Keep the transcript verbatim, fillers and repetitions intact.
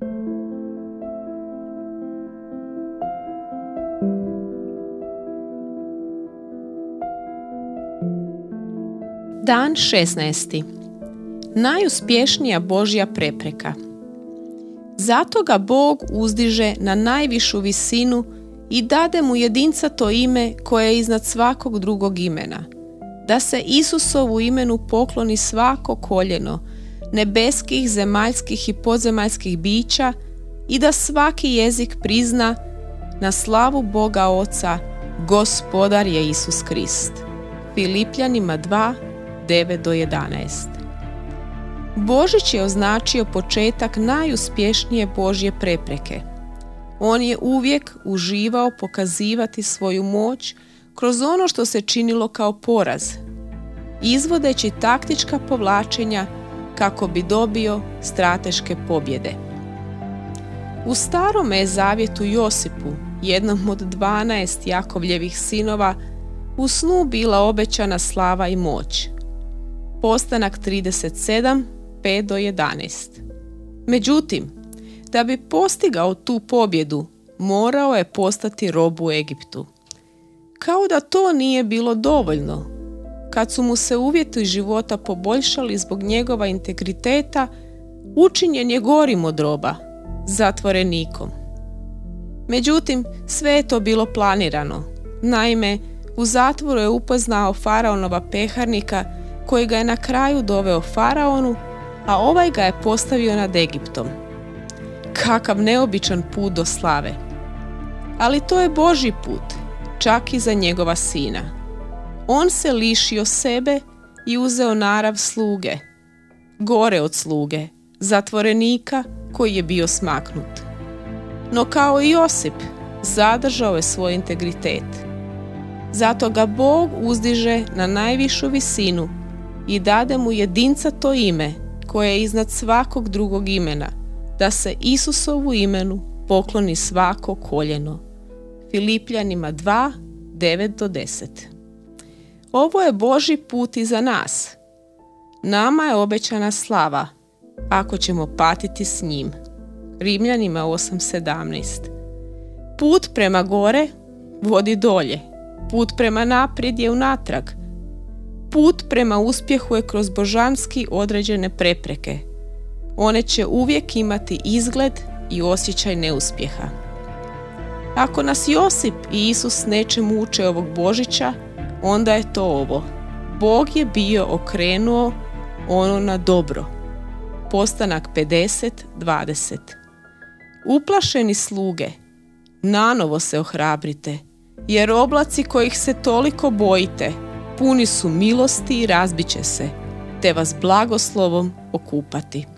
Dan šesnaesti. Najuspješnija Božja prepreka. Zato ga Bog uzdiže na najvišu visinu i dade mu jedinca to ime koje je iznad svakog drugog imena, da se Isusovu imenu pokloni svako koljeno nebeskih, zemaljskih i podzemaljskih bića i da svaki jezik prizna na slavu Boga Oca, Gospodar je Isus Krist. Filipljanima dva, devet do jedanaest. Božić je označio početak najuspješnije Božje prepreke. On je uvijek uživao pokazivati svoju moć kroz ono što se činilo kao poraz, izvodeći taktička povlačenja kako bi dobio strateške pobjede. U starome je zavjetu Josipu, jednom od dvanaest Jakovljevih sinova, u snu bila obećana slava i moć. Postanak trideset sedam, pet do jedanaest. Međutim, da bi postigao tu pobjedu, morao je postati rob u Egiptu. Kao da to nije bilo dovoljno. Kad su mu se uvjeti života poboljšali zbog njegova integriteta, učinjen je gorim od roba, zatvorenikom. Međutim, sve je to bilo planirano. Naime, u zatvoru je upoznao faraonova peharnika koji ga je na kraju doveo faraonu, a ovaj ga je postavio nad Egiptom. Kakav neobičan put do slave! Ali to je Božji put, čak i za njegova sina. On se lišio sebe i uzeo narav sluge, gore od sluge, zatvorenika koji je bio smaknut. No kao i Josip, zadržao je svoj integritet. Zato ga Bog uzdiže na najvišu visinu i dade mu jedinca to ime koje je iznad svakog drugog imena, da se Isusovu imenu pokloni svako koljeno. Filipljanima dva, devet do deset. Ovo je Božji put i za nas. Nama je obećana slava, ako ćemo patiti s njim. Rimljanima osam, sedamnaest. Put prema gore vodi dolje. Put prema naprijed je unatrag. Put prema uspjehu je kroz božanski određene prepreke. One će uvijek imati izgled i osjećaj neuspjeha. Ako nas Josip i Isus nečemu uče ovog Božića, onda je to ovo. Bog je bio okrenuo ono na dobro. Postanak pedeset, dvadeset. Uplašeni sluge, nanovo se ohrabrite, jer oblaci kojih se toliko bojite, puni su milosti i razbit će se, te vas blagoslovom okupati.